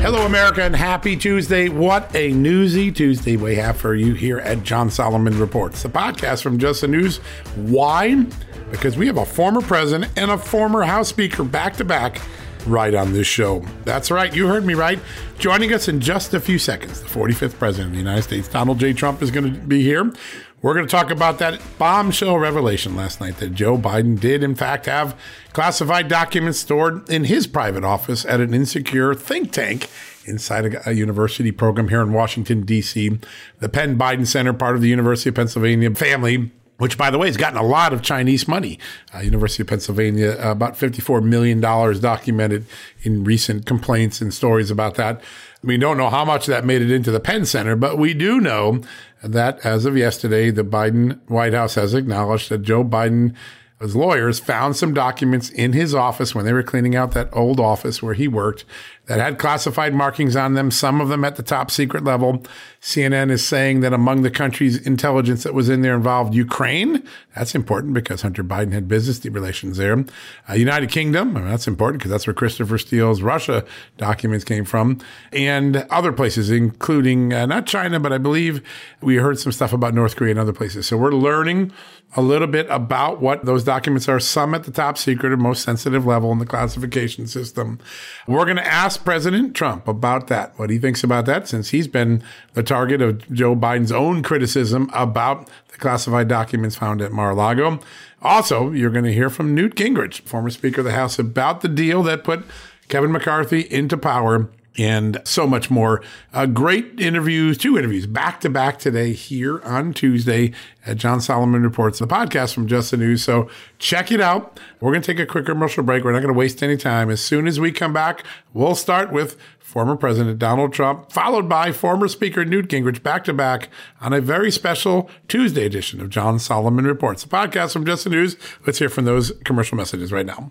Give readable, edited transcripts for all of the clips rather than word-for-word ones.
Hello, America, and happy Tuesday. What a newsy Tuesday we have for you here at John Solomon Reports, the podcast from Just the News. Why? Because we have a former president and a former House Speaker back-to-back right on this show. That's right. You heard me right. Joining us in just a few seconds, the 45th president of the United States, Donald J. Trump, is going to be here. We're going to talk about that bombshell revelation last night that Joe Biden did, in fact, have classified documents stored in his private office at an insecure think tank inside a university program here in Washington, D.C., the Penn Biden Center, part of the University of Pennsylvania family, which, by the way, has gotten a lot of Chinese money. University of Pennsylvania, about $54 million documented in recent complaints and stories about that. We don't know how much that made it into the Penn Center, but we do know that as of yesterday, the Biden White House has acknowledged that Joe Biden, his lawyers, found some documents in his office when they were cleaning out that old office where he worked that had classified markings on them, some of them at the top secret level. CNN is saying that among the country's intelligence that was in there involved Ukraine. That's important because Hunter Biden had business relations there. United Kingdom, I mean, that's important because that's where Christopher Steele's Russia documents came from. And other places, including not China, but I believe we heard some stuff about North Korea and other places. So we're learning a little bit about what those documents are, some at the top secret or most sensitive level in the classification system. We're going to ask President Trump about that, what he thinks about that, since he's been the target of Joe Biden's own criticism about the classified documents found at Mar-a-Lago. Also, you're going to hear from Newt Gingrich, former Speaker of the House, about the deal that put Kevin McCarthy into power and so much more. Great interviews, 2 interviews back to back today here on Tuesday at John Solomon Reports, the podcast from Just the News. So check it out. We're going to take a quick commercial break. We're not going to waste any time. As soon as we come back, we'll start with former President Donald Trump, followed by former Speaker Newt Gingrich back to back on a very special Tuesday edition of John Solomon Reports, the podcast from Just the News. Let's hear from those commercial messages right now.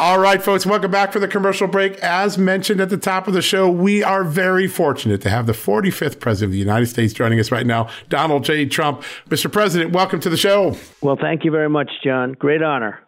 All right, folks, welcome back for the commercial break. As mentioned at the top of the show, we are very fortunate to have the 45th President of the United States joining us right now, Donald J. Trump. Mr. President, welcome to the show. Well, thank you very much, John. Great honor.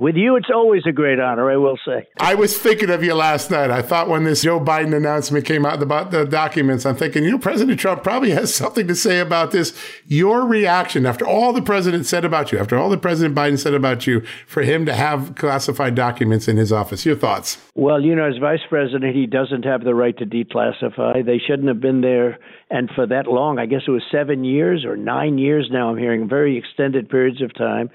With you, it's always a great honor, I will say. I was thinking of you last night. I thought when this Joe Biden announcement came out about the documents, I'm thinking, you know, President Trump probably has something to say about this. Your reaction after all the president said about you, after all that President Biden said about you, for him to have classified documents in his office. Your thoughts? Well, you know, as vice president, he doesn't have the right to declassify. They shouldn't have been there. And for that long, I guess it was 7 years or 9 years now, I'm hearing very extended periods of time.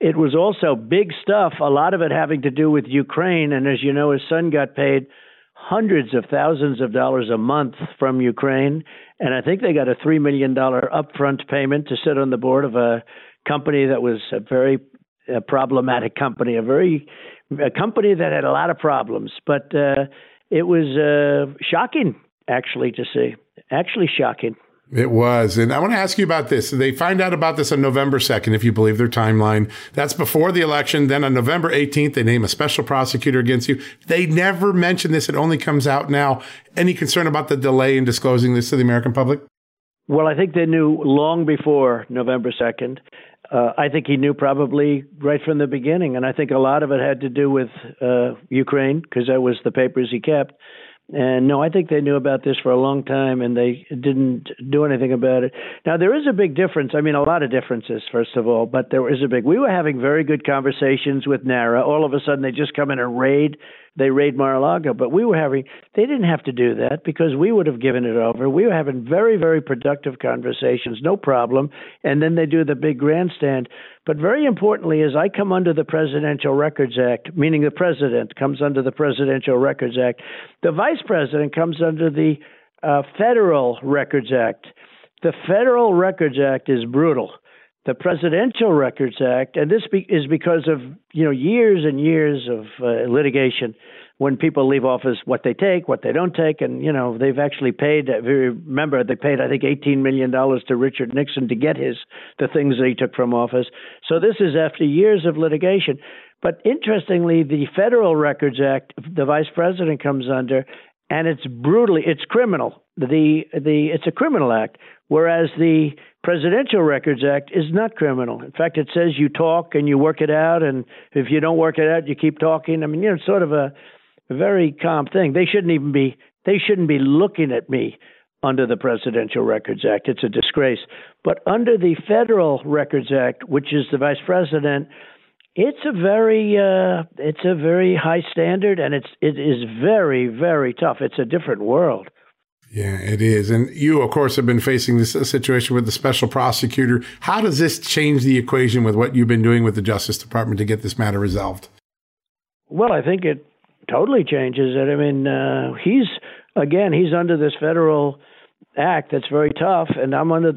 It was also big stuff, a lot of it having to do with Ukraine. And as you know, his son got paid hundreds of thousands of dollars a month from Ukraine. And I think they got a $3 million upfront payment to sit on the board of a company that was a very problematic company, a company that had a lot of problems. But it was shocking, actually, to see. Actually shocking. It was. And I want to ask you about this. They find out about this on November 2nd, if you believe their timeline. That's before the election. Then on November 18th, they name a special prosecutor against you. They never mention this. It only comes out now. Any concern about the delay in disclosing this to the American public? Well, I think they knew long before November 2nd. I think he knew probably right from the beginning. And I think a lot of it had to do with Ukraine, because that was the papers he kept. And no, I think they knew about this for a long time and they didn't do anything about it. Now, there is a big difference. I mean, a lot of differences, first of all, but there is a big. We were having very good conversations with NARA. All of a sudden, they just come in and raid. They raid Mar-a-Lago. But we were having, they didn't have to do that because we would have given it over. We were having very, very productive conversations, no problem. And then they do the big grandstand. But very importantly is I come under the Presidential Records Act, meaning the president comes under the Presidential Records Act. The vice president comes under the Federal Records Act. The Federal Records Act is brutal. The Presidential Records Act, and this is because of, you know, years and years of litigation when people leave office, what they take, what they don't take. And, you know, they've actually paid, if you remember, they paid, I think, $18 million to Richard Nixon to get the things that he took from office. So this is after years of litigation. But interestingly, the Federal Records Act, the vice president comes under, and it's brutally, it's criminal. It's a criminal act, whereas the Presidential Records Act is not criminal. In fact, it says you talk and you work it out, and if you don't work it out, you keep talking. I mean, you know, it's sort of a very calm thing. They shouldn't be looking at me under the Presidential Records Act. It's a disgrace. But under the Federal Records Act, which is the vice president, It's a very high standard, and it is very, very tough. It's a different world. Yeah, it is. And you, of course, have been facing this situation with the special prosecutor. How does this change the equation with what you've been doing with the Justice Department to get this matter resolved? Well, I think it totally changes it. I mean, he's under this federal act that's very tough, and I'm under.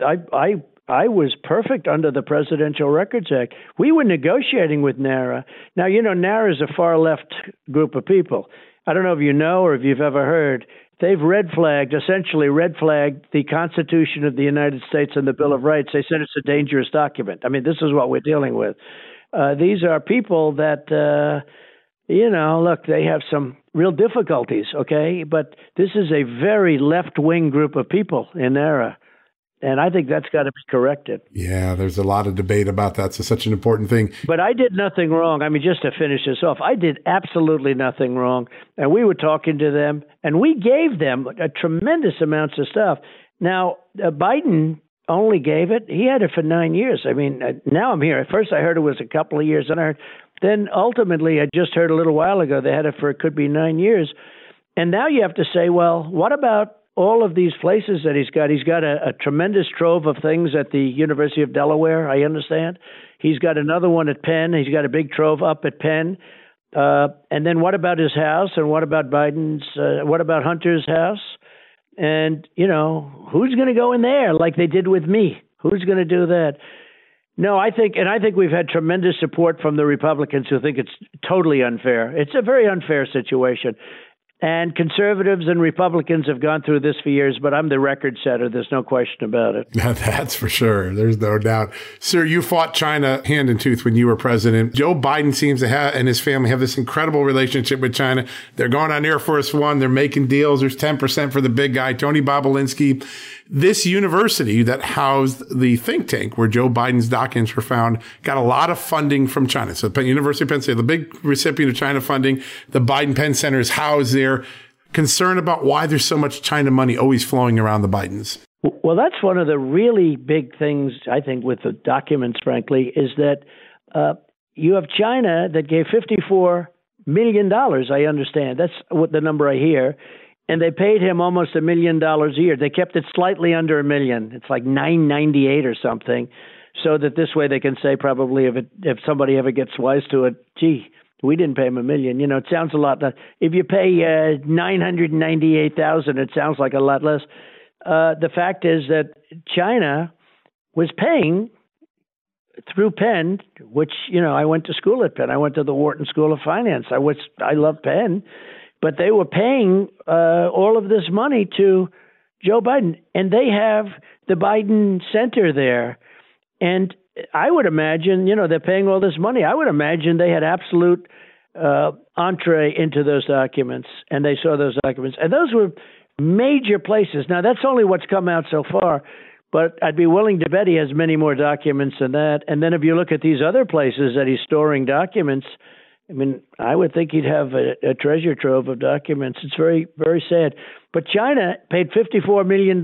I was perfect under the Presidential Records Act. We were negotiating with NARA. Now, you know, NARA is a far-left group of people. I don't know if you know or if you've ever heard. They've essentially red flagged the Constitution of the United States and the Bill of Rights. They said it's a dangerous document. I mean, this is what we're dealing with. These are people that, they have some real difficulties, okay? But this is a very left-wing group of people in NARA. And I think that's got to be corrected. Yeah, there's a lot of debate about that. So such an important thing. But I did nothing wrong. I mean, just to finish this off, I did absolutely nothing wrong. And we were talking to them, and we gave them a tremendous amounts of stuff. Now, Biden only gave it. He had it for 9 years. I mean, now I'm here. At first, I heard it was a couple of years. And then ultimately, I just heard a little while ago they had it for it could be 9 years. And now you have to say, well, what about all of these places that he's got? He's got a tremendous trove of things at the University of Delaware, I understand. He's got another one at Penn. He's got a big trove up at Penn. And then what about his house? And what about Biden's? What about Hunter's house? And, you know, who's going to go in there like they did with me? Who's going to do that? No, I think we've had tremendous support from the Republicans who think it's totally unfair. It's a very unfair situation. And conservatives and Republicans have gone through this for years, but I'm the record setter. There's no question about it. That's for sure. There's no doubt. Sir, you fought China hand and tooth when you were president. Joe Biden seems to have, and his family have this incredible relationship with China. They're going on Air Force One. They're making deals. There's 10% for the big guy, Tony Bobolinsky. This university that housed the think tank where Joe Biden's documents were found got a lot of funding from China. So the University of Penn State, the big recipient of China funding, the Biden Penn Center is housed there. Concern about why there's so much China money always flowing around the Bidens. Well, that's one of the really big things, I think, with the documents, frankly, is that you have China that gave $54 million, I understand. That's what the number I hear. And they paid him almost $1 million a year. They kept it slightly under $1 million. It's like $998 or something. So that this way they can say probably if somebody ever gets wise to it, gee, we didn't pay him $1 million. You know, it sounds a lot. If you pay $998,000, it sounds like a lot less. The fact is that China was paying through Penn, which, you know, I went to school at Penn. I went to the Wharton School of Finance. I love Penn. But they were paying all of this money to Joe Biden. And they have the Biden Center there. And I would imagine, you know, they're paying all this money. I would imagine they had absolute entree into those documents, and they saw those documents. And those were major places. Now, that's only what's come out so far, but I'd be willing to bet he has many more documents than that. And then if you look at these other places that he's storing documents, I mean, I would think he'd have a treasure trove of documents. It's very, very sad. But China paid $54 million.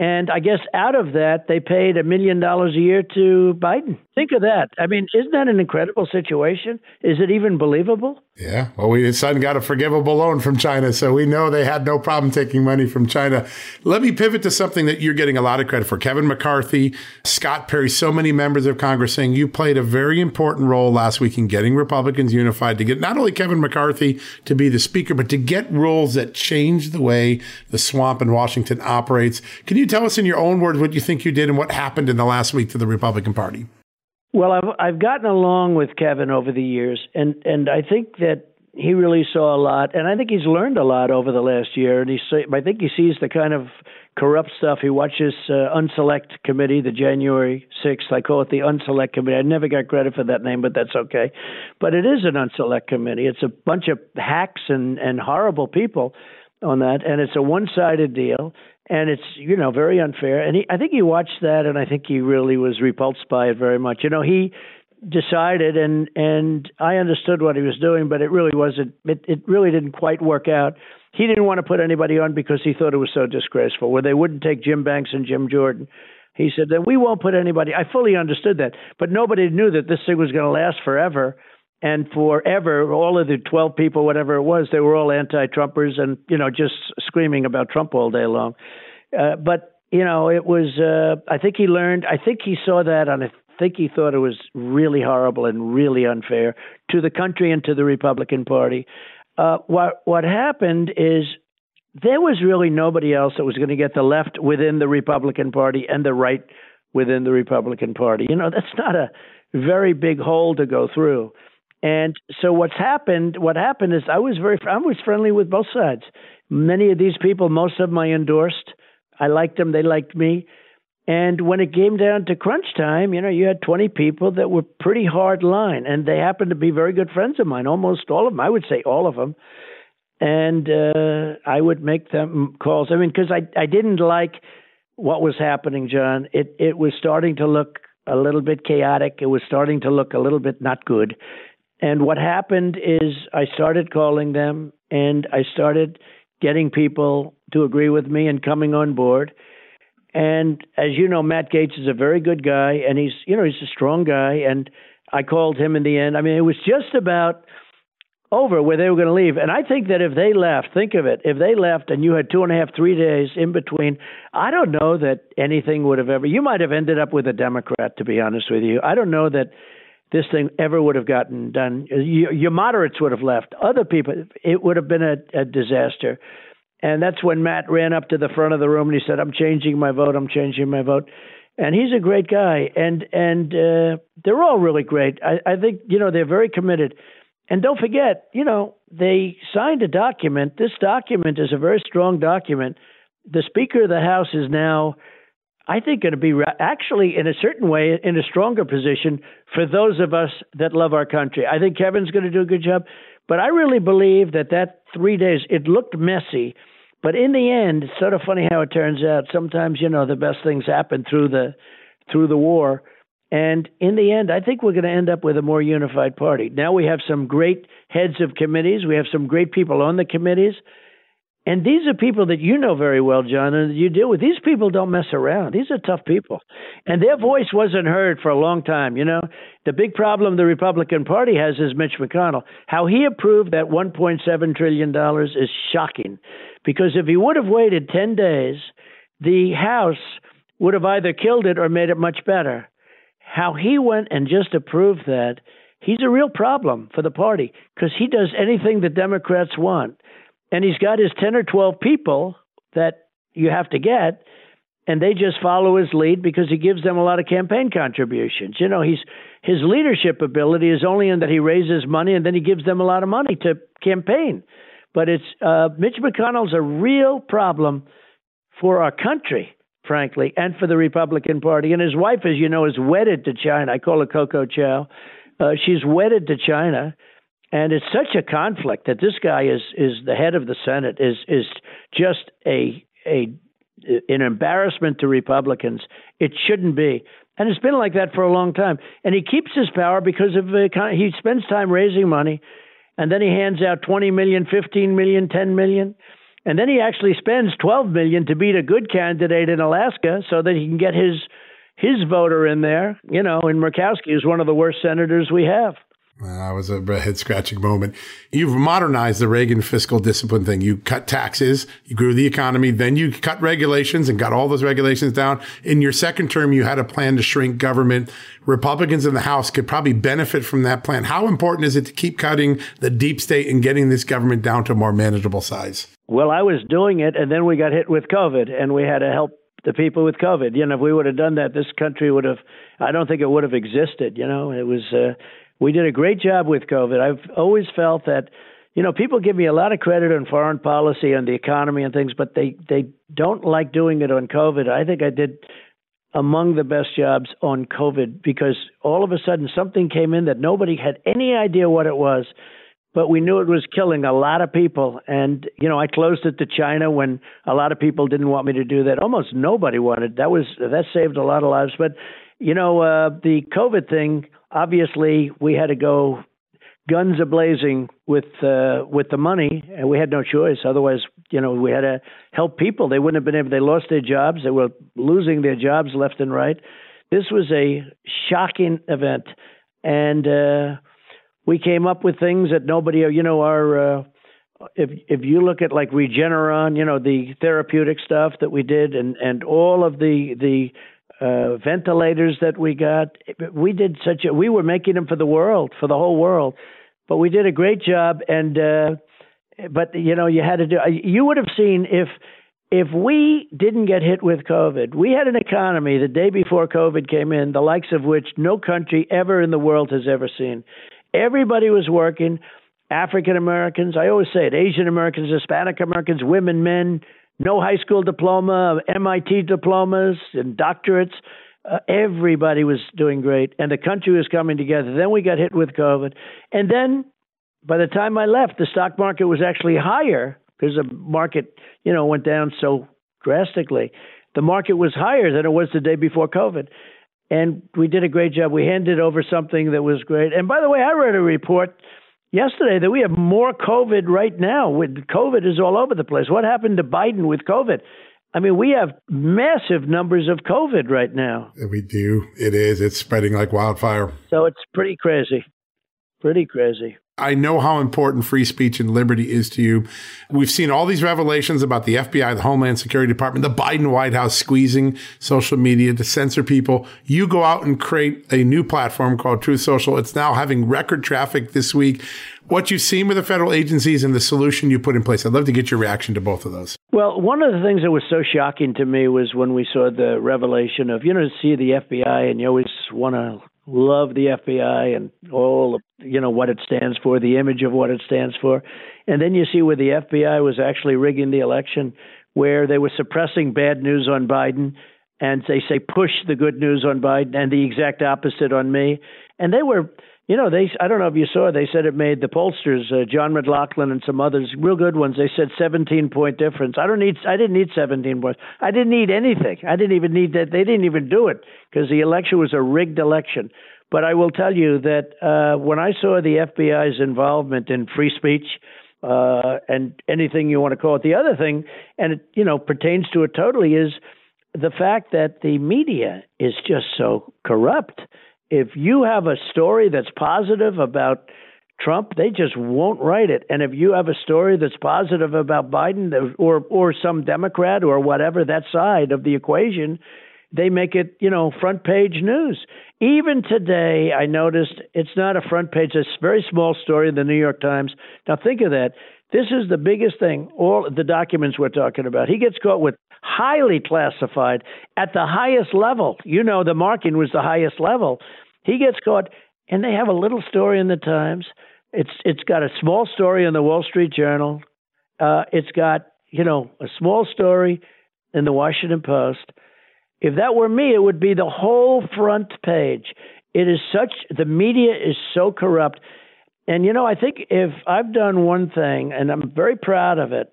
And I guess out of that, they paid $1 million a year to Biden. Think of that. I mean, isn't that an incredible situation? Is it even believable? Yeah. Well, his son got a forgivable loan from China, so we know they had no problem taking money from China. Let me pivot to something that you're getting a lot of credit for. Kevin McCarthy, Scott Perry, so many members of Congress saying you played a very important role last week in getting Republicans unified to get not only Kevin McCarthy to be the speaker, but to get rules that change the way the swamp in Washington operates. Can you tell us in your own words what you think you did and what happened in the last week to the Republican Party? Well, I've gotten along with Kevin over the years, and I think that he really saw a lot, and I think he's learned a lot over the last year, and I think he sees the kind of corrupt stuff. He watches Unselect Committee, the January 6th. I call it the Unselect Committee. I never got credit for that name, but that's okay. But it is an Unselect Committee. It's a bunch of hacks and horrible people on that, and it's a one-sided deal. And it's, you know, very unfair. And I think he watched that, and I think he really was repulsed by it very much. You know, he decided, and I understood what he was doing, but it really wasn't. It really didn't quite work out. He didn't want to put anybody on because he thought it was so disgraceful, where they wouldn't take Jim Banks and Jim Jordan. He said that we won't put anybody. I fully understood that, but nobody knew that this thing was going to last forever. And forever, all of the 12 people, whatever it was, they were all anti-Trumpers and, you know, just screaming about Trump all day long. But, you know, it was I think he learned. I think he saw that. And I think he thought it was really horrible and really unfair to the country and to the Republican Party. What happened is there was really nobody else that was going to get the left within the Republican Party and the right within the Republican Party. You know, that's not a very big hole to go through. And so what happened is I was friendly with both sides. Many of these people, most of them I endorsed. I liked them. They liked me. And when it came down to crunch time, you know, you had 20 people that were pretty hard line, and they happened to be very good friends of mine. Almost all of them. I would say all of them. And I would make them calls. I mean, because I didn't like what was happening, John. It was starting to look a little bit chaotic. It was starting to look a little bit not good. And what happened is I started calling them, and I started getting people to agree with me and coming on board. And as you know, Matt Gaetz is a very good guy, and he's a strong guy. And I called him in the end. I mean, it was just about over where they were going to leave. And I think that if they left, think of it, if they left and you had 2.5, 3 days in between, I don't know that anything would have ever, you might have ended up with a Democrat, to be honest with you. I don't know that this thing ever would have gotten done. Your moderates would have left. Other people, it would have been a disaster. And that's when Matt ran up to the front of the room and he said, I'm changing my vote. And he's a great guy. And they're all really great. I think, you know, they're very committed. And don't forget, you know, they signed a document. This document is a very strong document. The Speaker of the House is now, I think, going to be actually, in a certain way, in a stronger position for those of us that love our country. I think Kevin's going to do a good job. But I really believe that 3 days, it looked messy. But in the end, it's sort of funny how it turns out. Sometimes, you know, the best things happen through the war. And in the end, I think we're going to end up with a more unified party. Now we have some great heads of committees. We have some great people on the committees. And these are people that you know very well, John, and you deal with. These people don't mess around. These are tough people. And their voice wasn't heard for a long time. You know, the big problem the Republican Party has is Mitch McConnell. How he approved that $1.7 trillion is shocking, because if he would have waited 10 days, the House would have either killed it or made it much better. How he went and just approved that, he's a real problem for the party, because he does anything the Democrats want. And he's got his 10 or 12 people that you have to get, and they just follow his lead because he gives them a lot of campaign contributions. You know, his leadership ability is only in that he raises money and then he gives them a lot of money to campaign. But it's Mitch McConnell's a real problem for our country, frankly, and for the Republican Party. And his wife, as you know, is wedded to China. I call her Coco Chow. She's wedded to China. And it's such a conflict that this guy is the head of the Senate is just an embarrassment to Republicans. It shouldn't be. And it's been like that for a long time. And he keeps his power because of he spends time raising money, and then he hands out $20 million, $15 million, $10 million. And then he actually spends $12 million to beat a good candidate in Alaska so that he can get his voter in there. You know, and Murkowski is one of the worst senators we have. That was a head-scratching moment. You've modernized the Reagan fiscal discipline thing. You cut taxes, you grew the economy, then you cut regulations and got all those regulations down. In your second term, you had a plan to shrink government. Republicans in the House could probably benefit from that plan. How important is it to keep cutting the deep state and getting this government down to a more manageable size? Well, I was doing it, and then we got hit with COVID, and we had to help the people with COVID. You know, if we would have done that, this country would have, I don't think it would have existed. You know, it was... We did a great job with COVID. I've always felt that, you know, people give me a lot of credit on foreign policy and the economy and things, but they don't like doing it on COVID. I think I did among the best jobs on COVID, because all of a sudden something came in that nobody had any idea what it was, but we knew it was killing a lot of people. And, you know, I closed it to China when a lot of people didn't want me to do that. Almost nobody wanted. That saved a lot of lives. But, you know, the COVID thing, obviously, we had to go guns a-blazing with the money, and we had no choice. Otherwise, you know, we had to help people. They wouldn't have been able, they lost their jobs. They were losing their jobs left and right. This was a shocking event. And we came up with things that nobody, you know, our if you look at like Regeneron, you know, the therapeutic stuff that we did and all of the ventilators that we got, we did we were making them for the world, for the whole world, but we did a great job. And, but you know, you had to do, you would have seen if we didn't get hit with COVID, we had an economy the day before COVID came in, the likes of which no country ever in the world has ever seen. Everybody was working, African Americans, I always say it, Asian Americans, Hispanic Americans, women, men, no high school diploma, MIT diplomas and doctorates. Everybody was doing great. And the country was coming together. Then we got hit with COVID. And then by the time I left, the stock market was actually higher because the market, you know, went down so drastically. The market was higher than it was the day before COVID. And we did a great job. We handed over something that was great. And by the way, I read a report yesterday that we have more COVID right now. COVID is all over the place. What happened to Biden with COVID? I mean, we have massive numbers of COVID right now. We do. It is. It's spreading like wildfire. So it's pretty crazy. Pretty crazy. I know how important free speech and liberty is to you. We've seen all these revelations about the FBI, the Homeland Security Department, the Biden White House squeezing social media to censor people. You go out and create a new platform called Truth Social. It's now having record traffic this week. What you've seen with the federal agencies and the solution you put in place, I'd love to get your reaction to both of those. Well, one of the things that was so shocking to me was when we saw the revelation of, you know, to see the FBI and you always want to love the FBI and all of, you know, what it stands for, the image of what it stands for. And then you see where the FBI was actually rigging the election, where they were suppressing bad news on Biden. And they say, push the good news on Biden and the exact opposite on me. And they were, you know, I don't know if you saw, they said it made the pollsters, John McLaughlin and some others, real good ones. They said 17-point difference. I didn't need 17 points. I didn't need anything. I didn't even need that. They didn't even do it because the election was a rigged election. But I will tell you that when I saw the FBI's involvement in free speech and anything you want to call it, the other thing, and it, you know, pertains to it totally, is the fact that the media is just so corrupt. If you have a story that's positive about Trump, they just won't write it. And if you have a story that's positive about Biden or some Democrat or whatever, that side of the equation, they make it, you know, front page news. Even today, I noticed it's not a front page. It's a very small story in the New York Times. Now, think of that. This is the biggest thing, all the documents we're talking about. He gets caught with highly classified at the highest level. You know, the marking was the highest level. He gets caught, and they have a little story in the Times. It's got a small story in the Wall Street Journal. It's got, you know, a small story in the Washington Post. If that were me, it would be the whole front page. It is such, the media is so corrupt. And, you know, I think if I've done one thing, and I'm very proud of it,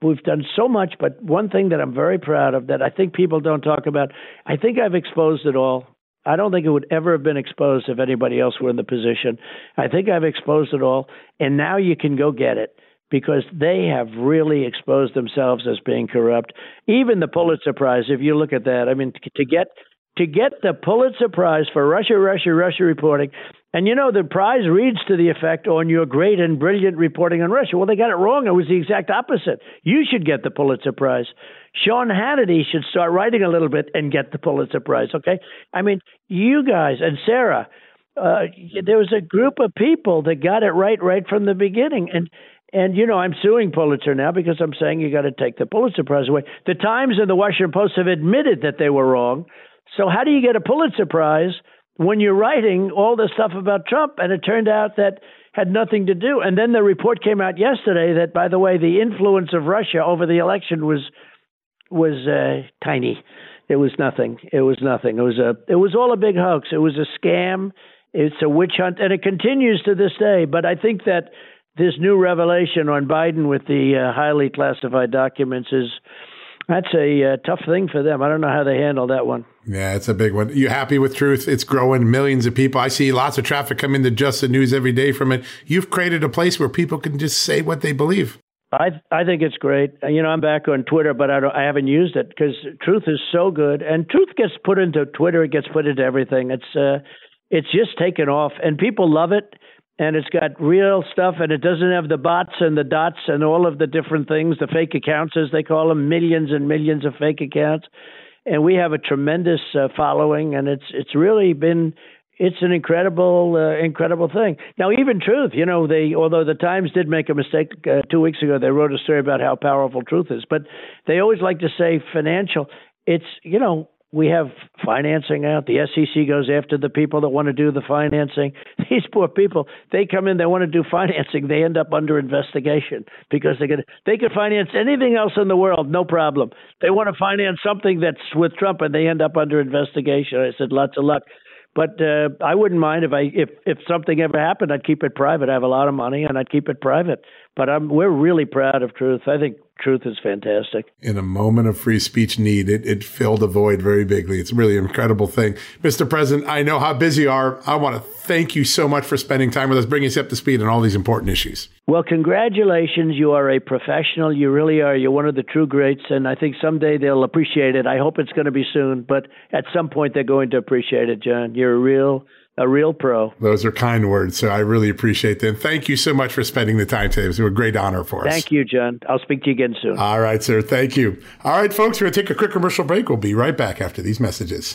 we've done so much, but one thing that I'm very proud of that I think people don't talk about, I think I've exposed it all. I don't think it would ever have been exposed if anybody else were in the position. I think I've exposed it all, and now you can go get it, because they have really exposed themselves as being corrupt. Even the Pulitzer Prize, if you look at that, I mean, to get the Pulitzer Prize for Russia reporting. And, you know, the prize reads to the effect on your great and brilliant reporting on Russia. Well, they got it wrong. It was the exact opposite. You should get the Pulitzer Prize. Sean Hannity should start writing a little bit and get the Pulitzer Prize. OK, I mean, you guys and Sarah, there was a group of people that got it right from the beginning. And, you know, I'm suing Pulitzer now because I'm saying you got to take the Pulitzer Prize away. The Times and the Washington Post have admitted that they were wrong. So how do you get a Pulitzer Prize when you're writing all this stuff about Trump? And it turned out that had nothing to do. And then the report came out yesterday that, by the way, the influence of Russia over the election was tiny. It was nothing. It was nothing. It was all a big hoax. It was a scam. It's a witch hunt. And it continues to this day. But I think that this new revelation on Biden with the highly classified documents is That's a tough thing for them. I don't know how they handle that one. Yeah, it's a big one. You happy with Truth? It's growing, millions of people. I see lots of traffic come into Just the News every day from it. You've created a place where people can just say what they believe. I think it's great. You know, I'm back on Twitter, but I haven't used it because Truth is so good. And Truth gets put into Twitter. It gets put into everything. It's just taken off, and people love it. And it's got real stuff, and it doesn't have the bots and the dots and all of the different things, the fake accounts, as they call them, millions and millions of fake accounts. And we have a tremendous following, and it's really been – it's an incredible thing. Now, even Truth, you know, although the Times did make a mistake 2 weeks ago, they wrote a story about how powerful Truth is. But they always like to say financial. It's, you know – we have financing out. The SEC goes after the people that want to do the financing. These poor people, they come in, they want to do financing. They end up under investigation because they could finance anything else in the world, no problem. They want to finance something that's with Trump, and they end up under investigation. I said, lots of luck. But I wouldn't mind if something ever happened, I'd keep it private. I have a lot of money, and I'd keep it private. But we're really proud of Truth. I think Truth is fantastic. In a moment of free speech need, it filled a void very bigly. It's really an incredible thing. Mr. President, I know how busy you are. I want to thank you so much for spending time with us, bringing us up to speed on all these important issues. Well, congratulations. You are a professional. You really are. You're one of the true greats, and I think someday they'll appreciate it. I hope it's going to be soon, but at some point they're going to appreciate it, John. You're a real pro. Those are kind words, so I really appreciate them. Thank you so much for spending the time today. It was a great honor for us. Thank you, John. I'll speak to you again soon. All right, sir. Thank you. All right, folks, we're going to take a quick commercial break. We'll be right back after these messages.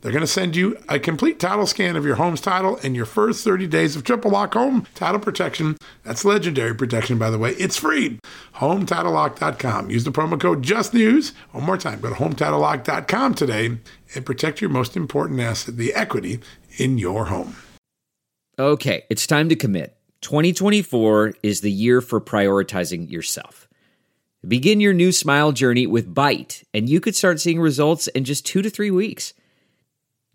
They're going to send you a complete title scan of your home's title and your first 30 days of triple lock home title protection. That's legendary protection, by the way. It's free. HometitleLock.com. Use the promo code JUSTNEWS. One more time, go to HometitleLock.com today and protect your most important asset, the equity in your home. Okay, it's time to commit. 2024 is the year for prioritizing yourself. Begin your new smile journey with Byte, and you could start seeing results in just 2 to 3 weeks.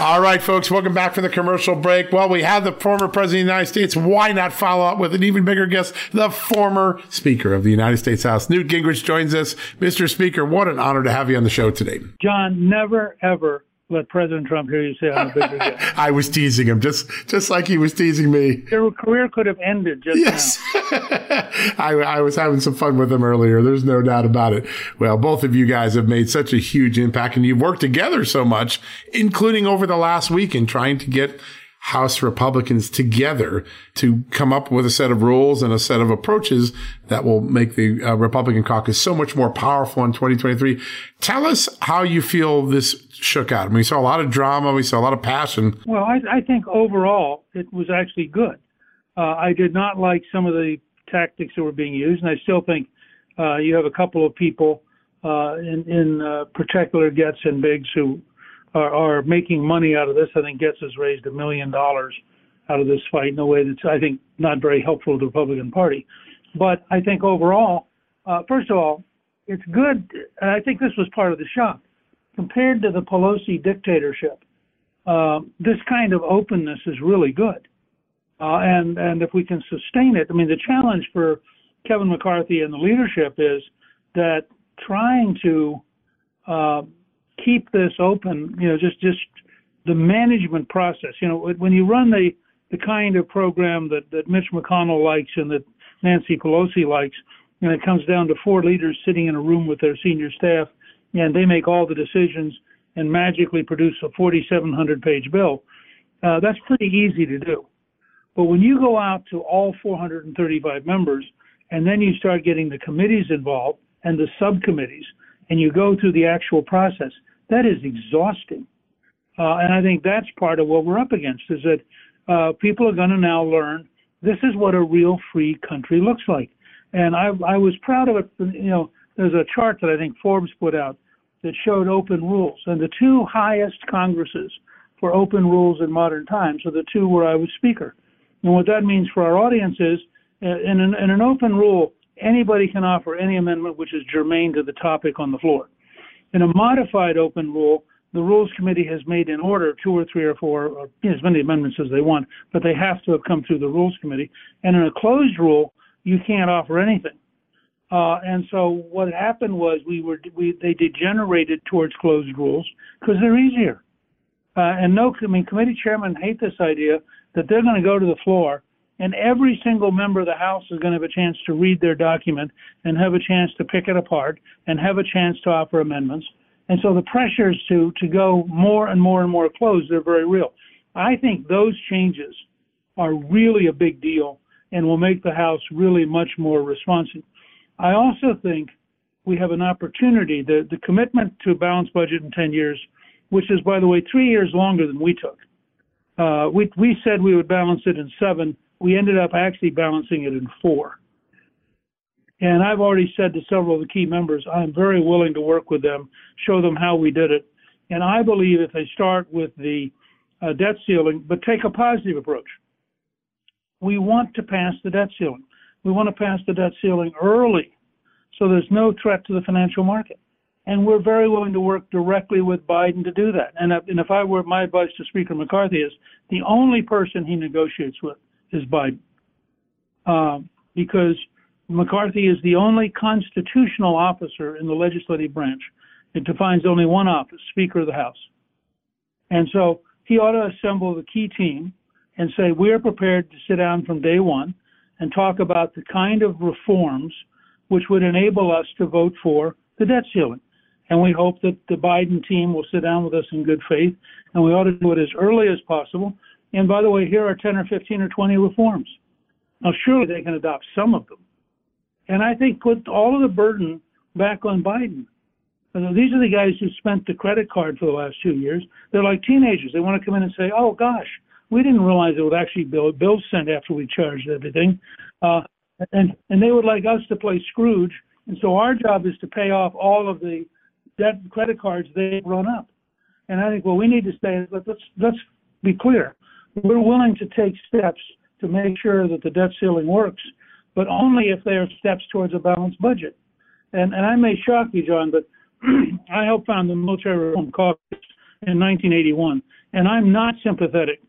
All right, folks, welcome back from the commercial break. Well, we had the former president of the United States. Why not follow up with an even bigger guest? The former Speaker of the United States House, Newt Gingrich, joins us. Mr. Speaker, what an honor to have you on the show today. John, never, ever let President Trump hear you say I'm a bigger guest. I was teasing him, just like he was teasing me. Your career could have ended just now. I was having some fun with him earlier. There's no doubt about it. Well, both of you guys have made such a huge impact, and you've worked together so much, including over the last week in trying to get House Republicans together to come up with a set of rules and a set of approaches that will make the Republican caucus so much more powerful in 2023. Tell us how you feel this shook out. I mean, we saw a lot of drama. We saw a lot of passion. Well, I think overall it was actually good. I did not like some of the tactics that were being used, and I still think you have a couple of people, in particular Gaetz and Biggs, who are making money out of this. I think Gaetz has raised $1 million out of this fight in a way that's, I think, not very helpful to the Republican Party. But I think overall, first of all, it's good, and I think this was part of the shock. Compared to the Pelosi dictatorship, this kind of openness is really good. And if we can sustain it, I mean, the challenge for Kevin McCarthy and the leadership is that trying to keep this open, you know, just the management process. You know, when you run the kind of program that Mitch McConnell likes and that Nancy Pelosi likes, and it comes down to four leaders sitting in a room with their senior staff, and they make all the decisions and magically produce a 4,700-page bill, that's pretty easy to do. But when you go out to all 435 members, and then you start getting the committees involved and the subcommittees, and you go through the actual process, that is exhausting. And I think that's part of what we're up against, is that people are going to now learn this is what a real free country looks like. And I was proud of it. You know, there's a chart that I think Forbes put out that showed open rules. And the two highest Congresses for open rules in modern times are the two where I was speaker. And what that means for our audience is, in an open rule, anybody can offer any amendment which is germane to the topic on the floor. In a modified open rule, the Rules Committee has made in order 2 or 3 or 4, or, you know, as many amendments as they want, but they have to have come through the Rules Committee. And in a closed rule, you can't offer anything. And so what happened was they degenerated towards closed rules because they're easier. Committee chairmen hate this idea that they're going to go to the floor and every single member of the House is going to have a chance to read their document and have a chance to pick it apart and have a chance to offer amendments. And so the pressures to go more and more and more closed, they're very real. I think those changes are really a big deal and will make the House really much more responsive. I also think we have an opportunity, the commitment to a balanced budget in 10 years, which is, by the way, 3 years longer than we took. We said we would balance it in 7. We ended up actually balancing it in 4. And I've already said to several of the key members, I'm very willing to work with them, show them how we did it. And I believe if they start with the debt ceiling, but take a positive approach. We want to pass the debt ceiling. We want to pass the debt ceiling early so there's no threat to the financial market. And we're very willing to work directly with Biden to do that. And if I were, my advice to Speaker McCarthy is the only person he negotiates with is Biden, because McCarthy is the only constitutional officer in the legislative branch. It defines only one office, Speaker of the House. And so he ought to assemble the key team and say, we are prepared to sit down from day one and talk about the kind of reforms which would enable us to vote for the debt ceiling. And we hope that the Biden team will sit down with us in good faith, and we ought to do it as early as possible. And by the way, here are 10 or 15 or 20 reforms. Now, surely they can adopt some of them. And I think put all of the burden back on Biden. These are the guys who spent the credit card for the last 2 years. They're like teenagers. They want to come in and say, oh, gosh, we didn't realize it would actually be bills sent after we charged everything. And they would like us to play Scrooge. And so our job is to pay off all of the debt credit cards they've run up. And I think what we need to say is, let's be clear. We're willing to take steps to make sure that the debt ceiling works, but only if they are steps towards a balanced budget. And I may shock you, John, but I helped found the Military Reform Caucus in 1981. And I'm not sympathetic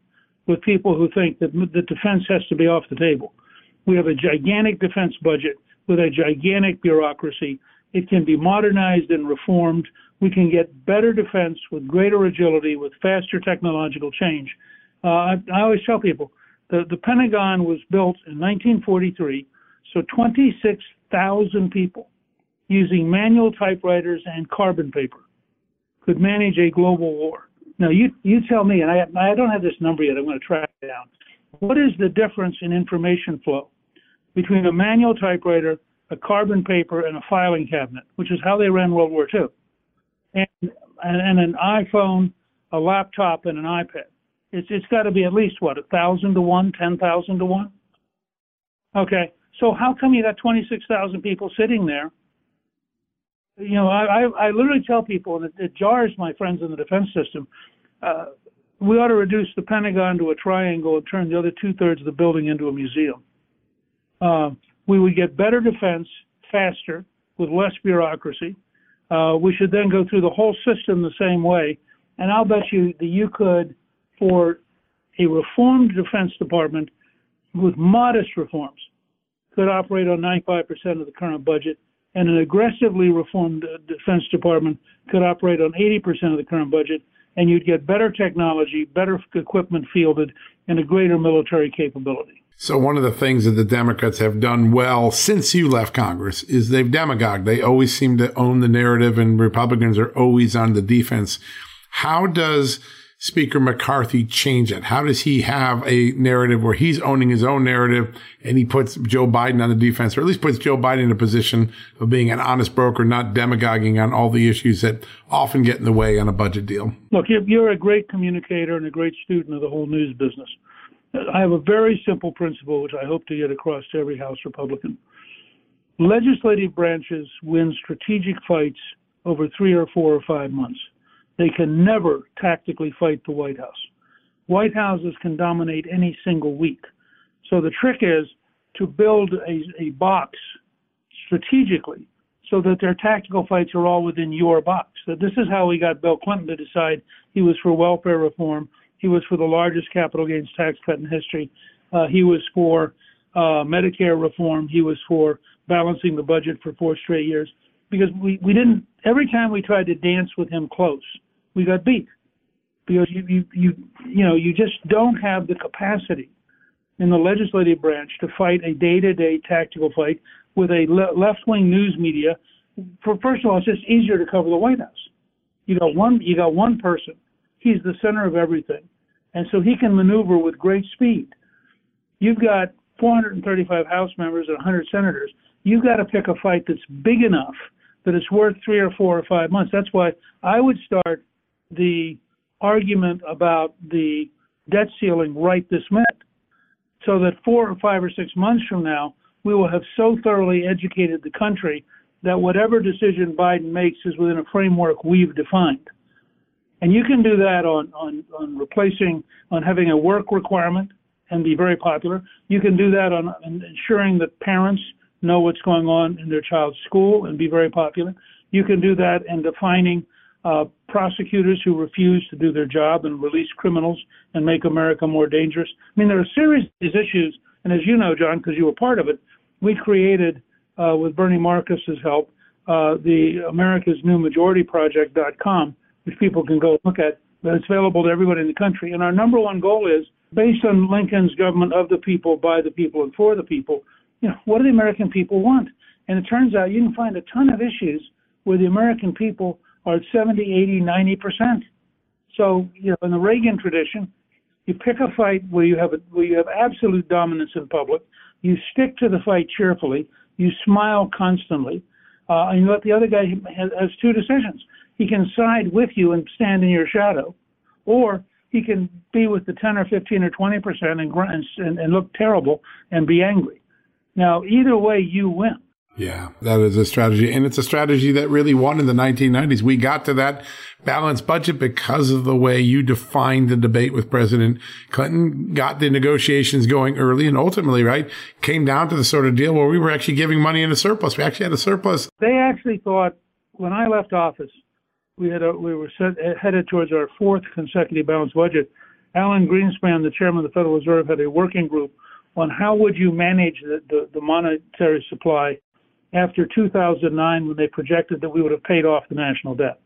with people who think that defense has to be off the table. We have a gigantic defense budget with a gigantic bureaucracy. It can be modernized and reformed. We can get better defense with greater agility, with faster technological change. I always tell people the Pentagon was built in 1943, so 26,000 people using manual typewriters and carbon paper could manage a global war. Now, you tell me, and I don't have this number yet. I'm going to track it down. What is the difference in information flow between a manual typewriter, a carbon paper, and a filing cabinet, which is how they ran World War II, and an iPhone, a laptop, and an iPad? It's got to be at least, 1,000 to 1, 10,000 to 1. Okay, so how come you got 26,000 people sitting there? You know, I literally tell people, and it jars my friends in the defense system. We ought to reduce the Pentagon to a triangle and turn the other 2/3 of the building into a museum. We would get better defense faster with less bureaucracy. We should then go through the whole system the same way, and I'll bet you that you could for a reformed Defense Department with modest reforms could operate on 95% of the current budget, and an aggressively reformed Defense Department could operate on 80% of the current budget, and you'd get better technology, better equipment fielded, and a greater military capability. So one of the things that the Democrats have done well since you left Congress is they've demagogued. They always seem to own the narrative, and Republicans are always on the defense. How does Speaker McCarthy change it? How does he have a narrative where he's owning his own narrative and he puts Joe Biden on the defense, or at least puts Joe Biden in a position of being an honest broker, not demagoguing on all the issues that often get in the way on a budget deal? Look, you're a great communicator and a great student of the whole news business. I have a very simple principle, which I hope to get across to every House Republican. Legislative branches win strategic fights over 3 or 4 or 5 months. They can never tactically fight the White House. White Houses can dominate any single week. So the trick is to build a box strategically so that their tactical fights are all within your box. So this is how we got Bill Clinton to decide he was for welfare reform. He was for the largest capital gains tax cut in history. He was for Medicare reform. He was for balancing the budget for 4 straight years. Because we didn't, every time we tried to dance with him close, we got beat. Because you just don't have the capacity in the legislative branch to fight a day-to-day tactical fight with a left-wing news media. First of all, it's just easier to cover the White House. You got one person. He's the center of everything. And so he can maneuver with great speed. You've got 435 House members and 100 senators. You've got to pick a fight that's big enough that it's worth 3 or 4 or 5 months. That's why I would start the argument about the debt ceiling right this minute, so that 4 or 5 or 6 months from now, we will have so thoroughly educated the country that whatever decision Biden makes is within a framework we've defined. And you can do that on having a work requirement and be very popular. You can do that on ensuring that parents know what's going on in their child's school and be very popular. You can do that in defining prosecutors who refuse to do their job and release criminals and make America more dangerous. I mean, there are serious issues, and as you know, John, because you were part of it, we created, with Bernie Marcus's help, the America's New Majority Project.com, which people can go look at. But it's available to everybody in the country. And our number one goal is, based on Lincoln's government of the people, by the people, and for the people, what do the American people want? And it turns out you can find a ton of issues where the American people are at 70%, 80%, 90%. So, in the Reagan tradition, you pick a fight where you have absolute dominance in public. You stick to the fight cheerfully. You smile constantly, and you let the other guy has two decisions. He can side with you and stand in your shadow, or he can be with the 10 or 15 or 20% and look terrible and be angry. Now, either way, you win. Yeah, that is a strategy. And it's a strategy that really won in the 1990s. We got to that balanced budget because of the way you defined the debate with President Clinton, got the negotiations going early, and ultimately, came down to the sort of deal where we were actually giving money in a surplus. We actually had a surplus. They actually thought, when I left office, we were headed towards our fourth consecutive balanced budget. Alan Greenspan, the chairman of the Federal Reserve, had a working group on how would you manage the monetary supply after 2009, when they projected that we would have paid off the national debt.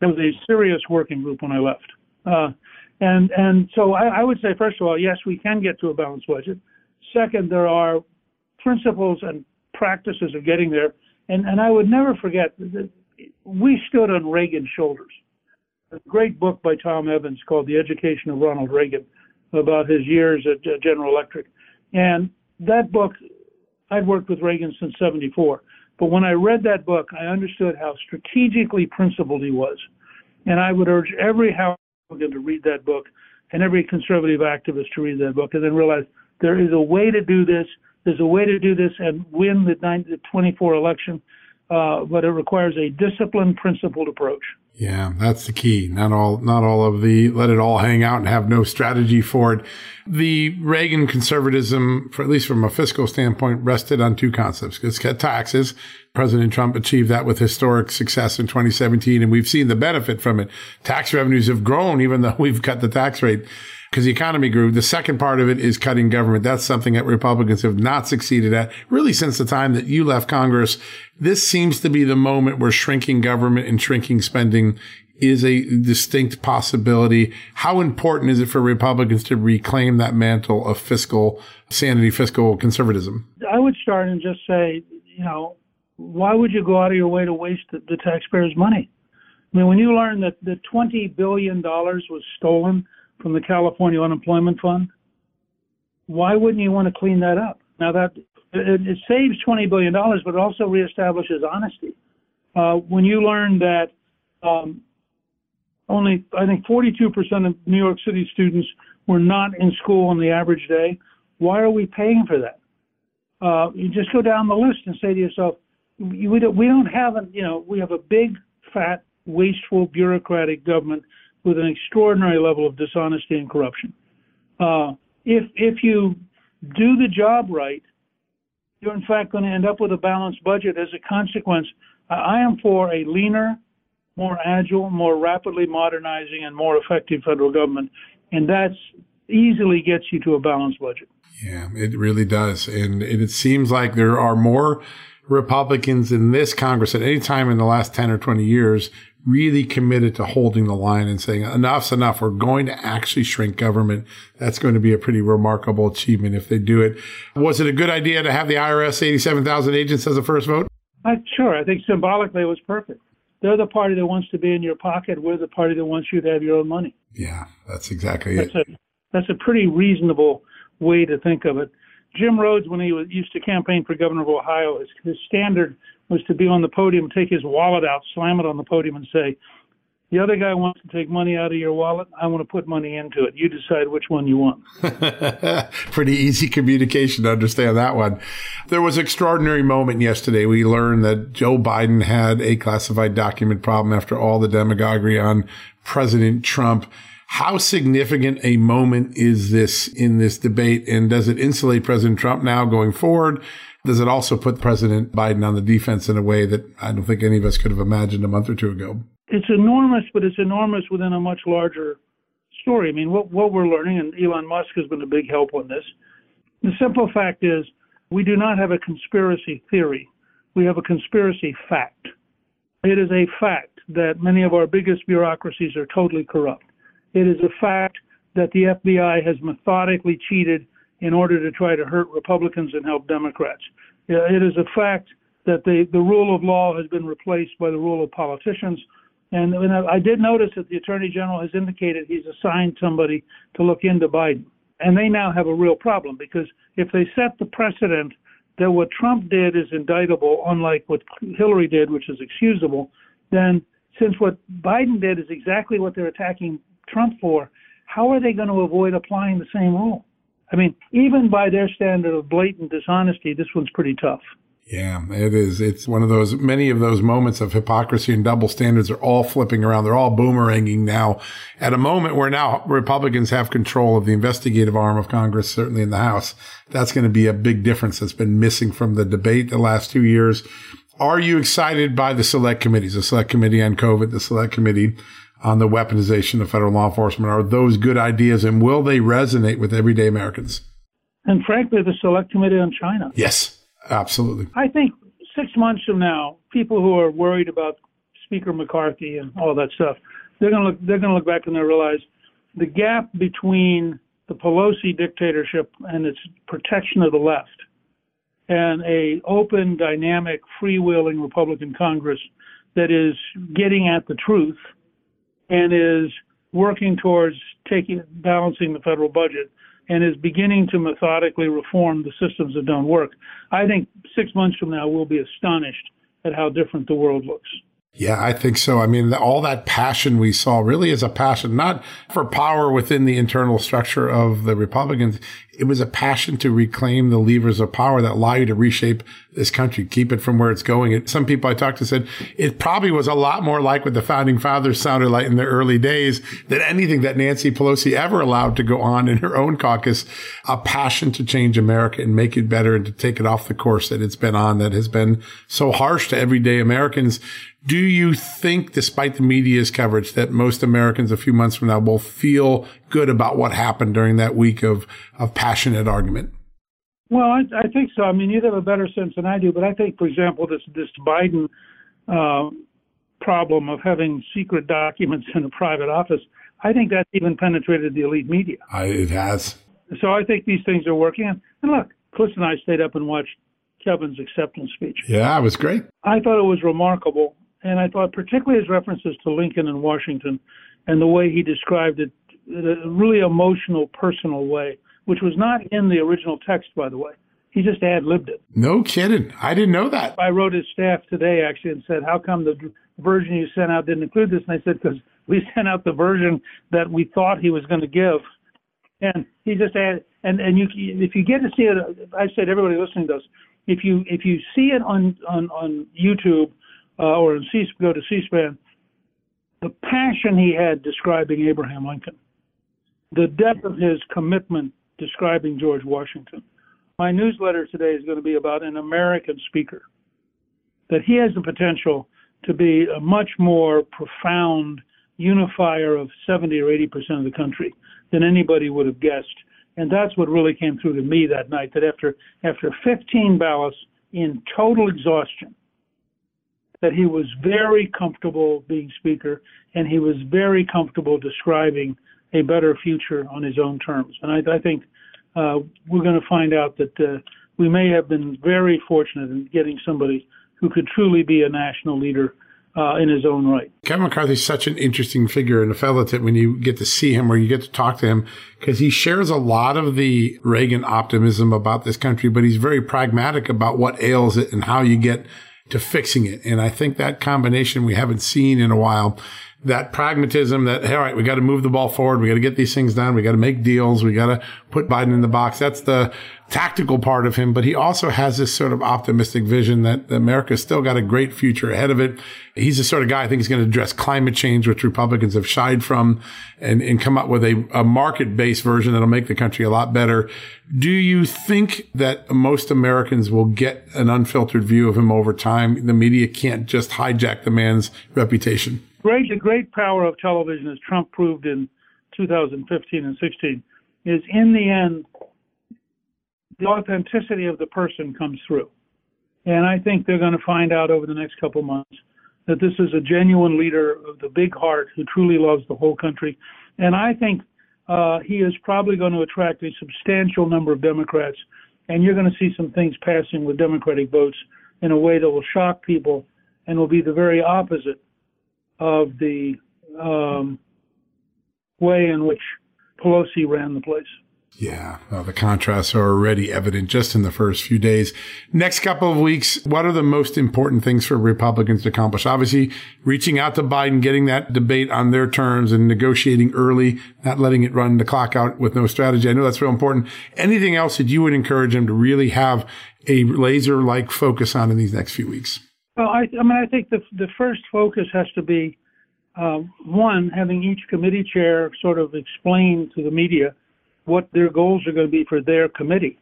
That was a serious working group when I left. So I would say, first of all, yes, we can get to a balanced budget. Second, there are principles and practices of getting there. And I would never forget that we stood on Reagan's shoulders. A great book by Tom Evans called The Education of Ronald Reagan, about his years at General Electric. And that book, I'd worked with Reagan since 1974. But when I read that book, I understood how strategically principled he was. And I would urge every House Republican to read that book and every conservative activist to read that book, and then realize there is a way to do this. There's a way to do this and win the 2024 election, but it requires a disciplined, principled approach. Yeah, that's the key. Not all of the let it all hang out and have no strategy for it. The Reagan conservatism, at least from a fiscal standpoint, rested on two concepts. Let's cut taxes. President Trump achieved that with historic success in 2017, and we've seen the benefit from it. Tax revenues have grown, even though we've cut the tax rate, because the economy grew. The second part of it is cutting government. That's something that Republicans have not succeeded at, really, since the time that you left Congress. This seems to be the moment where shrinking government and shrinking spending is a distinct possibility. How important is it for Republicans to reclaim that mantle of fiscal sanity, fiscal conservatism? I would start and just say, you know, why would you go out of your way to waste the taxpayers' money? I mean, when you learn that the $20 billion was stolen from the California Unemployment Fund, why wouldn't you want to clean that up? Now, that it saves $20 billion, but it also reestablishes honesty. When you learn that only, I think, 42% of New York City students were not in school on the average day, why are we paying for that? You just go down the list and say to yourself, we have a big, fat, wasteful, bureaucratic government with an extraordinary level of dishonesty and corruption. If you do the job right, you're in fact going to end up with a balanced budget. As a consequence, I am for a leaner, more agile, more rapidly modernizing, and more effective federal government. And that's easily gets you to a balanced budget. Yeah, it really does. And it seems like there are more Republicans in this Congress at any time in the last 10 or 20 years really committed to holding the line and saying, enough's enough. We're going to actually shrink government. That's going to be a pretty remarkable achievement if they do it. Was it a good idea to have the IRS 87,000 agents as a first vote? Sure. I think symbolically it was perfect. They're the party that wants to be in your pocket. We're the party that wants you to have your own money. Yeah, that's exactly it. That's a pretty reasonable way to think of it. Jim Rhodes, when he used to campaign for governor of Ohio, his standard was to be on the podium, take his wallet out, slam it on the podium and say, the other guy wants to take money out of your wallet. I want to put money into it. You decide which one you want. Pretty easy communication to understand that one. There was an extraordinary moment yesterday. We learned that Joe Biden had a classified document problem after all the demagoguery on President Trump. How significant a moment is this in this debate? And does it insulate President Trump now going forward? Does it also put President Biden on the defense in a way that I don't think any of us could have imagined a month or two ago? It's enormous, but it's enormous within a much larger story. I mean, what we're learning, and Elon Musk has been a big help on this, the simple fact is we do not have a conspiracy theory. We have a conspiracy fact. It is a fact that many of our biggest bureaucracies are totally corrupt. It is a fact that the FBI has methodically cheated in order to try to hurt Republicans and help Democrats. It is a fact that the rule of law has been replaced by the rule of politicians. And I did notice that the Attorney General has indicated he's assigned somebody to look into Biden. And they now have a real problem, because if they set the precedent that what Trump did is indictable, unlike what Hillary did, which is excusable, then since what Biden did is exactly what they're attacking Trump for, how are they going to avoid applying the same rule? I mean, even by their standard of blatant dishonesty, this one's pretty tough. Yeah, it is. It's one of those, many of those moments of hypocrisy and double standards are all flipping around. They're all boomeranging now at a moment where now Republicans have control of the investigative arm of Congress, certainly in the House. That's going to be a big difference that's been missing from the debate the last 2 years. Are you excited by the select committees, the select committee on COVID, the select committee on the weaponization of federal law enforcement? Are those good ideas, and will they resonate with everyday Americans? And frankly, the select committee on China. Yes. Absolutely. I think 6 months from now, people who are worried about Speaker McCarthy and all that stuff, they're going to look back and they'll realize the gap between the Pelosi dictatorship and its protection of the left and a open, dynamic, freewheeling Republican Congress that is getting at the truth and is working towards balancing the federal budget, and is beginning to methodically reform the systems that don't work. I think 6 months from now, we'll be astonished at how different the world looks. Yeah, I think so. I mean, all that passion we saw really is a passion, not for power within the internal structure of the Republicans. It was a passion to reclaim the levers of power that allow you to reshape this country, keep it from where it's going. It, some people I talked to said it probably was a lot more like what the founding fathers sounded like in their early days than anything that Nancy Pelosi ever allowed to go on in her own caucus, a passion to change America and make it better and to take it off the course that it's been on that has been so harsh to everyday Americans. Do you think, despite the media's coverage, that most Americans a few months from now will feel good about what happened during that week of passionate argument? Well, I think so. I mean, you'd have a better sense than I do, but I think, for example, this Biden problem of having secret documents in a private office, I think that's even penetrated the elite media. It has. So I think these things are working. And look, Chris and I stayed up and watched Kevin's acceptance speech. Yeah, it was great. I thought it was remarkable. And I thought particularly his references to Lincoln and Washington and the way he described it in a really emotional, personal way, which was not in the original text, by the way. He just ad-libbed it. No kidding. I didn't know that. I wrote his staff today, actually, and said, how come the version you sent out didn't include this? And I said, because we sent out the version that we thought he was going to give. And he just added, and you, if you get to see it, I said, everybody listening to us, if you see it on YouTube, or go to C-SPAN, the passion he had describing Abraham Lincoln, the depth of his commitment describing George Washington. My newsletter today is going to be about an American speaker, that he has the potential to be a much more profound unifier of 70 or 80% of the country than anybody would have guessed. And that's what really came through to me that night, that after 15 ballots in total exhaustion, that he was very comfortable being speaker, and he was very comfortable describing a better future on his own terms. And I think we're going to find out that we may have been very fortunate in getting somebody who could truly be a national leader in his own right. Kevin McCarthy is such an interesting figure and a fellow that when you get to see him or you get to talk to him, because he shares a lot of the Reagan optimism about this country, but he's very pragmatic about what ails it and how you get to fixing it. And I think that combination we haven't seen in a while, that pragmatism that, hey, all right, we got to move the ball forward. We got to get these things done. We got to make deals. We got to put Biden in the box. That's the tactical part of him. But he also has this sort of optimistic vision that America's still got a great future ahead of it. He's the sort of guy I think is going to address climate change, which Republicans have shied from, and come up with a market-based version that'll make the country a lot better. Do you think that most Americans will get an unfiltered view of him over time? The media can't just hijack the man's reputation. The great power of television, as Trump proved in 2015 and 16, is in the end, the authenticity of the person comes through. And I think they're going to find out over the next couple months that this is a genuine leader of the big heart who truly loves the whole country. And I think he is probably going to attract a substantial number of Democrats. And you're going to see some things passing with Democratic votes in a way that will shock people and will be the very opposite of the way in which Pelosi ran the place. Yeah, the contrasts are already evident just in the first few days. Next couple of weeks, what are the most important things for Republicans to accomplish? Obviously, reaching out to Biden, getting that debate on their terms and negotiating early, not letting it run the clock out with no strategy. I know that's real important. Anything else that you would encourage him to really have a laser-like focus on in these next few weeks? Well, I think the first focus has to be, one, having each committee chair sort of explain to the media what their goals are going to be for their committee,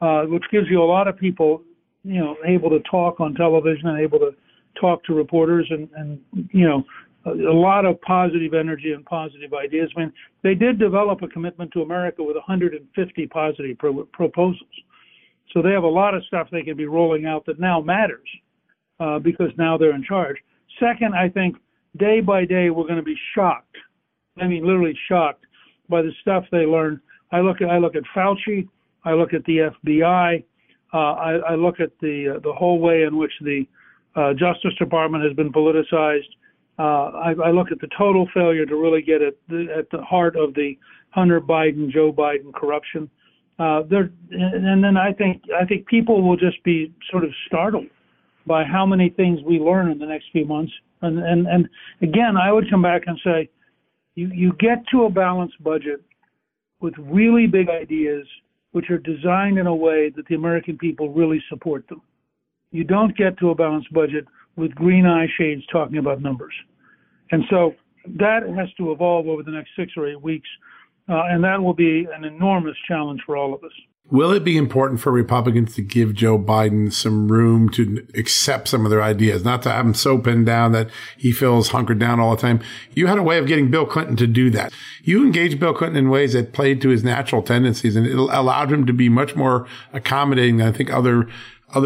which gives you a lot of people, you know, able to talk on television and able to talk to reporters and you know, a lot of positive energy and positive ideas. I mean, they did develop a commitment to America with 150 positive proposals. So they have a lot of stuff they can be rolling out that now matters. Because now they're in charge. Second, I think day by day we're going to be shocked. I mean, literally shocked by the stuff they learn. I look at Fauci. I look at the FBI. I look at the whole way in which the Justice Department has been politicized. I look at the total failure to really get at the heart of the Hunter Biden, Joe Biden corruption. And then I think people will just be sort of startled by how many things we learn in the next few months. And again, I would come back and say, you get to a balanced budget with really big ideas which are designed in a way that the American people really support them. You don't get to a balanced budget with green eye shades talking about numbers. And so that has to evolve over the next 6 or 8 weeks, and that will be an enormous challenge for all of us. Will it be important for Republicans to give Joe Biden some room to accept some of their ideas, not to have him so pinned down that he feels hunkered down all the time? You had a way of getting Bill Clinton to do that. You engaged Bill Clinton in ways that played to his natural tendencies, and it allowed him to be much more accommodating than I think other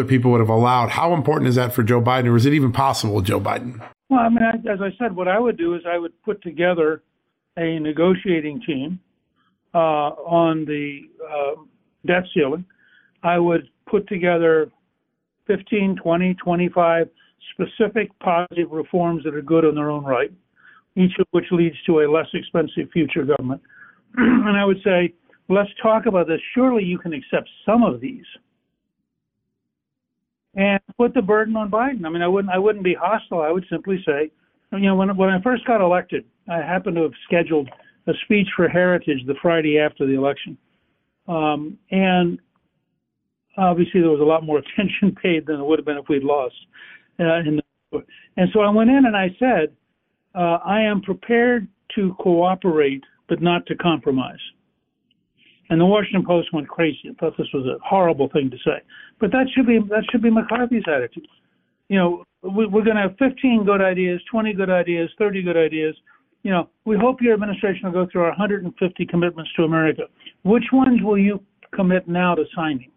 people would have allowed. How important is that for Joe Biden, or is it even possible with Joe Biden? Well, I mean, as I said, what I would do is I would put together a negotiating team on the debt ceiling. I would put together 15, 20, 25 specific positive reforms that are good in their own right, each of which leads to a less expensive future government. And I would say, let's talk about this. Surely you can accept some of these. And put the burden on Biden. I mean, I wouldn't be hostile. I would simply say, you know, when I first got elected, I happened to have scheduled a speech for Heritage the Friday after the election. And obviously there was a lot more attention paid than it would have been if we'd lost. And so I went in and I said, I am prepared to cooperate, but not to compromise. And the Washington Post went crazy and thought this was a horrible thing to say. But that should be McCarthy's attitude. You know, we're going to have 15 good ideas, 20 good ideas, 30 good ideas. You know, we hope your administration will go through our 150 commitments to America. Which ones will you commit now to signing?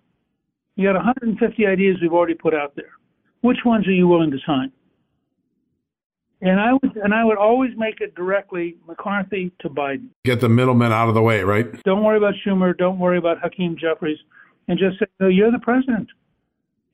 You got 150 ideas we've already put out there. Which ones are you willing to sign? And I would always make it directly McCarthy to Biden. Get the middlemen out of the way, right? Don't worry about Schumer. Don't worry about Hakeem Jeffries. And just say, no, you're the president.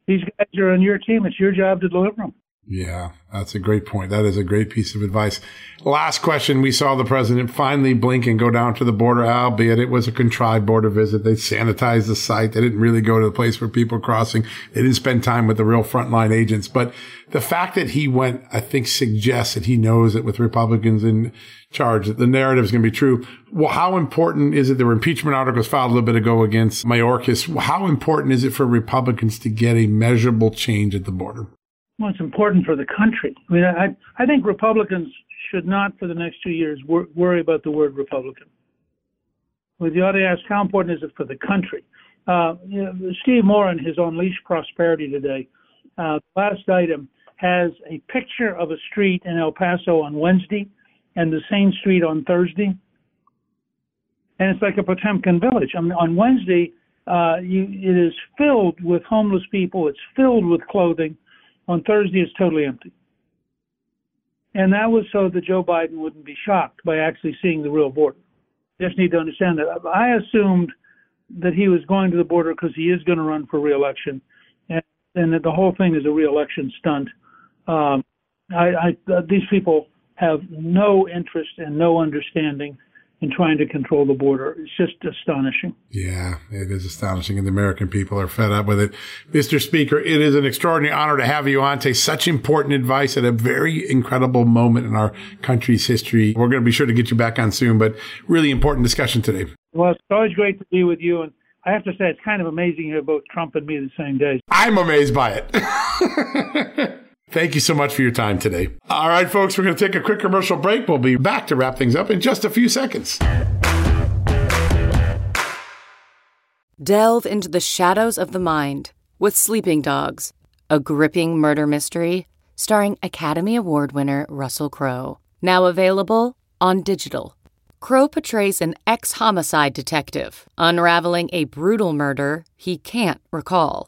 These guys are on your team. It's your job to deliver them. Yeah, that's a great point. That is a great piece of advice. Last question. We saw the president finally blink and go down to the border, albeit it was a contrived border visit. They sanitized the site. They didn't really go to the place where people are crossing. They didn't spend time with the real frontline agents. But the fact that he went, I think, suggests that he knows that with Republicans in charge, that the narrative is going to be true. Well, how important is it? There were impeachment articles filed a little bit ago against Mayorkas. How important is it for Republicans to get a measurable change at the border? Well, it's important for the country. I mean, I think Republicans should not, for the next 2 years, worry about the word Republican. Well, you ought to ask, how important is it for the country? You know, Steve Morin, his Unleash Prosperity today, last item, has a picture of a street in El Paso on Wednesday and the same street on Thursday. And it's like a Potemkin village. I mean, on Wednesday, it is filled with homeless people. It's filled with clothing. On Thursday, it's totally empty. And that was so that Joe Biden wouldn't be shocked by actually seeing the real border. You just need to understand that. I assumed that he was going to the border because he is going to run for re-election, and that the whole thing is a re-election stunt. These people have no interest and no understanding in trying to control the border. It's just astonishing. Yeah, it is astonishing. And the American people are fed up with it. Mr. Speaker, it is an extraordinary honor to have you on today. Such important advice at a very incredible moment in our country's history. We're going to be sure to get you back on soon, but really important discussion today. Well, it's always great to be with you. And I have to say, it's kind of amazing you have both Trump and me the same day. I'm amazed by it. Thank you so much for your time today. All right, folks, we're going to take a quick commercial break. We'll be back to wrap things up in just a few seconds. Delve into the shadows of the mind with Sleeping Dogs, a gripping murder mystery starring Academy Award winner Russell Crowe. Now available on digital. Crowe portrays an ex-homicide detective unraveling a brutal murder he can't recall.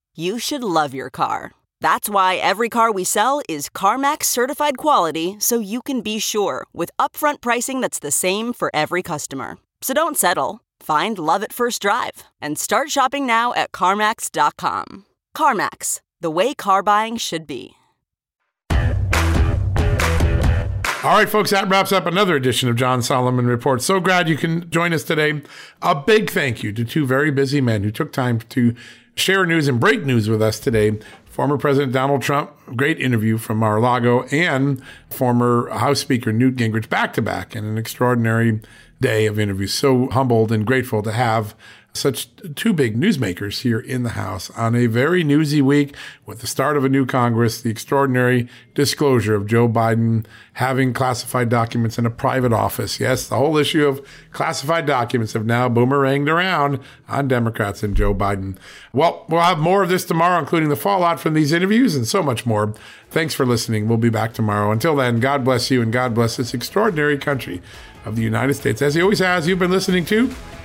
You should love your car. That's why every car we sell is CarMax certified quality, so you can be sure with upfront pricing that's the same for every customer. So don't settle. Find love at first drive and start shopping now at CarMax.com. CarMax, the way car buying should be. All right, folks, that wraps up another edition of John Solomon Report. So glad you can join us today. A big thank you to two very busy men who took time to share news and break news with us today. Former President Donald Trump, great interview from Mar-a-Lago, and former House Speaker Newt Gingrich back-to-back in an extraordinary day of interviews. So humbled and grateful to have such two big newsmakers here in the House on a very newsy week with the start of a new Congress, the extraordinary disclosure of Joe Biden having classified documents in a private office. Yes, the whole issue of classified documents have now boomeranged around on Democrats and Joe Biden. Well, we'll have more of this tomorrow, including the fallout from these interviews and so much more. Thanks for listening. We'll be back tomorrow. Until then, God bless you and God bless this extraordinary country of the United States. As he always has, you've been listening to